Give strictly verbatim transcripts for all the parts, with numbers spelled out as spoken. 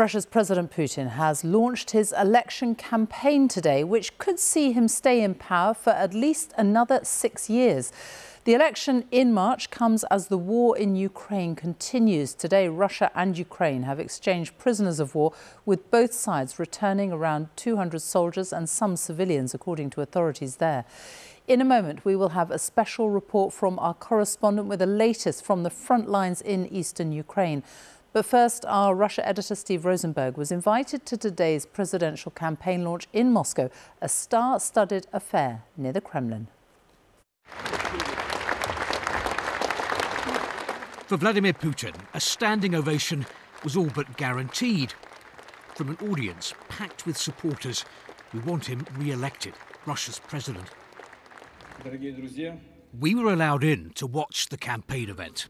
Russia's President Putin has launched his election campaign today, which could see him stay in power for at least another six years. The election in March comes as the war in Ukraine continues. Today, Russia and Ukraine have exchanged prisoners of war, with both sides returning around two hundred soldiers and some civilians, according to authorities there. In a moment, we will have a special report from our correspondent with the latest from the front lines in eastern Ukraine. But first, our Russia editor Steve Rosenberg was invited to today's presidential campaign launch in Moscow, a star-studded affair near the Kremlin. For Vladimir Putin, a standing ovation was all but guaranteed from an audience packed with supporters who want him re-elected Russia's president. We were allowed in to watch the campaign event.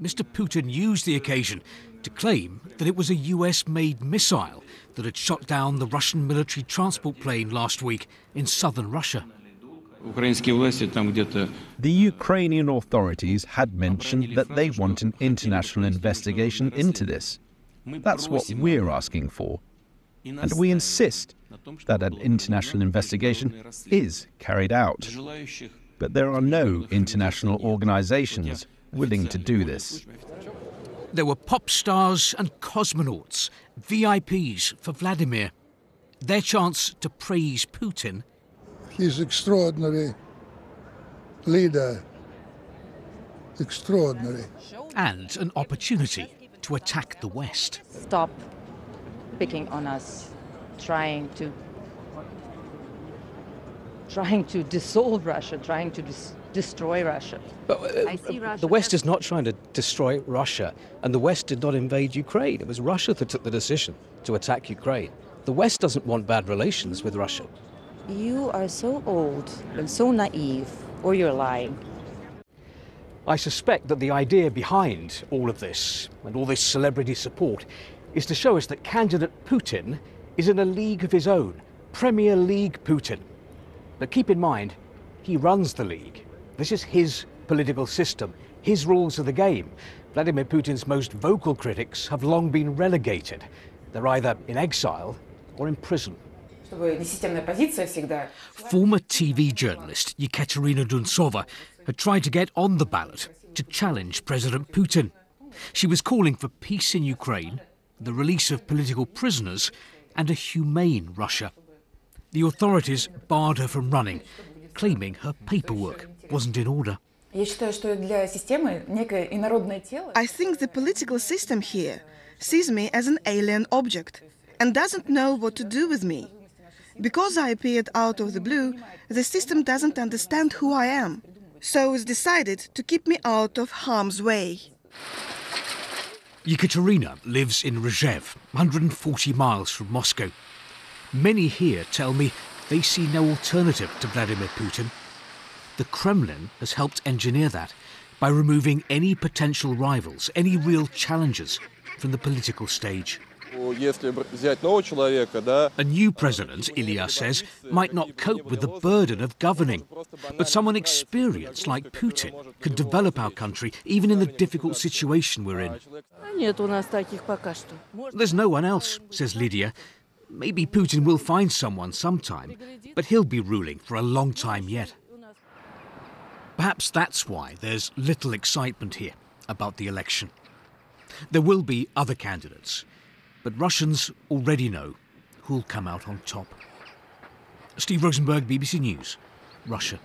Mister Putin used the occasion to claim that it was a U S-made missile that had shot down the Russian military transport plane last week in southern Russia. The Ukrainian authorities had mentioned that they want an international investigation into this. That's what we're asking for. And we insist that an international investigation is carried out. But there are no international organizations willing to do this. There were pop stars and cosmonauts, V I Ps for Vladimir. Their chance to praise Putin. He's an extraordinary leader, extraordinary. And an opportunity to attack the West. Stop picking on us, trying to, trying to dissolve Russia, trying to dis destroy Russia. But uh, I see Russia. The West is not trying to destroy Russia, and the West did not invade Ukraine. It was Russia that took the decision to attack Ukraine. The West doesn't want bad relations with Russia. You are so old and so naive, or you're lying. I suspect that the idea behind all of this and all this celebrity support is to show us that candidate Putin is in a league of his own, Premier League Putin. But keep in mind, he runs the league. This is his political system, his rules of the game. Vladimir Putin's most vocal critics have long been relegated. They're either in exile or in prison. Former T V journalist Yekaterina Dunsova had tried to get on the ballot to challenge President Putin. She was calling for peace in Ukraine, the release of political prisoners, and a humane Russia. The authorities barred her from running, claiming her paperwork wasn't in order. I think the political system here sees me as an alien object and doesn't know what to do with me. Because I appeared out of the blue, the system doesn't understand who I am, so it's decided to keep me out of harm's way. Yekaterina lives in Rzhev, one hundred forty miles from Moscow. Many here tell me they see no alternative to Vladimir Putin. The Kremlin has helped engineer that by removing any potential rivals, any real challengers from the political stage. A new president, Ilya says, might not cope with the burden of governing. But someone experienced like Putin could develop our country, even in the difficult situation we're in. There's no one else, says Lydia. Maybe Putin will find someone sometime, but he'll be ruling for a long time yet. Perhaps that's why there's little excitement here about the election. There will be other candidates. But Russians already know who'll come out on top. Steve Rosenberg, B B C News, Russia.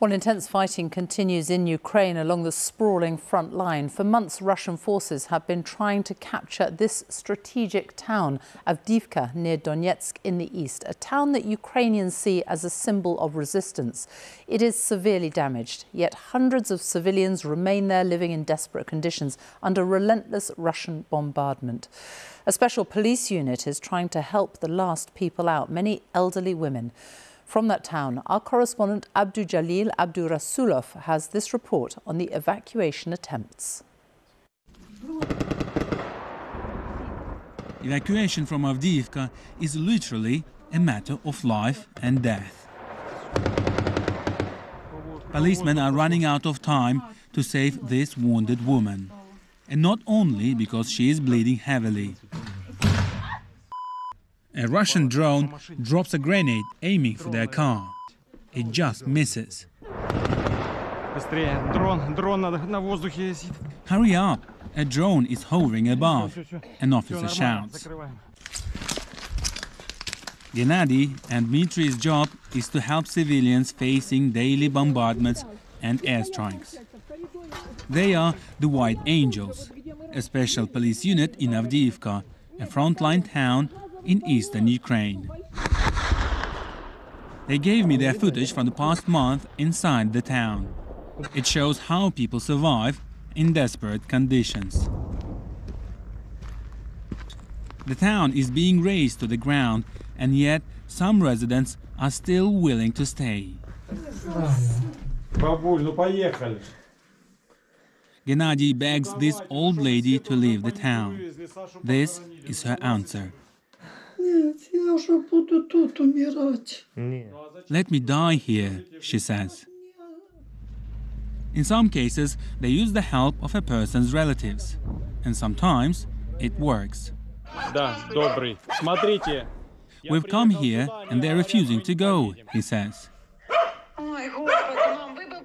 Well, intense fighting continues in Ukraine along the sprawling front line. For months, Russian forces have been trying to capture this strategic town, Avdiivka, near Donetsk in the east, a town that Ukrainians see as a symbol of resistance. It is severely damaged, yet hundreds of civilians remain there living in desperate conditions under relentless Russian bombardment. A special police unit is trying to help the last people out, many elderly women. From that town, our correspondent Abdujalil Abdurasulov has this report on the evacuation attempts. Evacuation from Avdiivka is literally a matter of life and death. Policemen are running out of time to save this wounded woman. and not only because she is bleeding heavily. A Russian drone drops a grenade aiming for their car. It just misses. Hurry up! A drone is hovering above. An officer shouts. Gennady and Dmitri's job is to help civilians facing daily bombardments and airstrikes. They are the White Angels, a special police unit in Avdiivka, a frontline town in eastern Ukraine. They gave me their footage from the past month inside the town. It shows how people survive in desperate conditions. The town is being razed to the ground, and yet some residents are still willing to stay. Gennady begs this old lady to leave the town. This is her answer. Let me die here, she says. In some cases, they use the help of a person's relatives. And sometimes it works. We've come here and they're refusing to go, he says.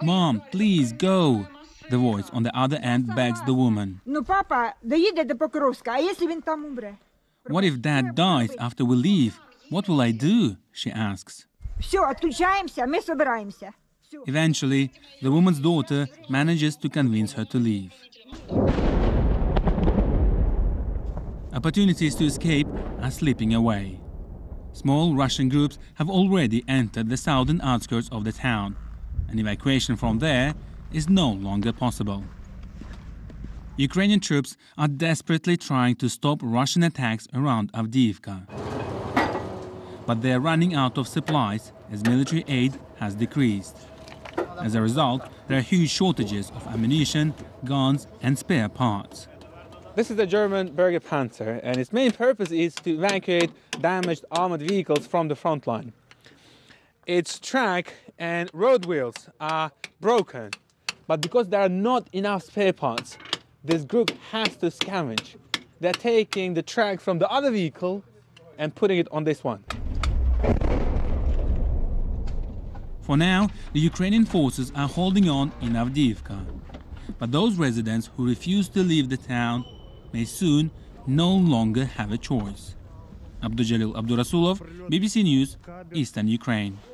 Mom, please go, the voice on the other end begs the woman. What if Dad dies after we leave? What will I do? She asks. Eventually, the woman's daughter manages to convince her to leave. Opportunities to escape are slipping away. Small Russian groups have already entered the southern outskirts of the town. An evacuation from there is no longer possible. Ukrainian troops are desperately trying to stop Russian attacks around Avdiivka. But they are running out of supplies as military aid has decreased. As a result, there are huge shortages of ammunition, guns and spare parts. This is the German Bergepanzer, and its main purpose is to evacuate damaged armored vehicles from the front line. Its track and road wheels are broken, but because there are not enough spare parts, this group has to scavenge. They're taking the track from the other vehicle and putting it on this one. For now, the Ukrainian forces are holding on in Avdiivka. But those residents who refuse to leave the town may soon no longer have a choice. Abdujalil Abdurasulov, B B C News, Eastern Ukraine.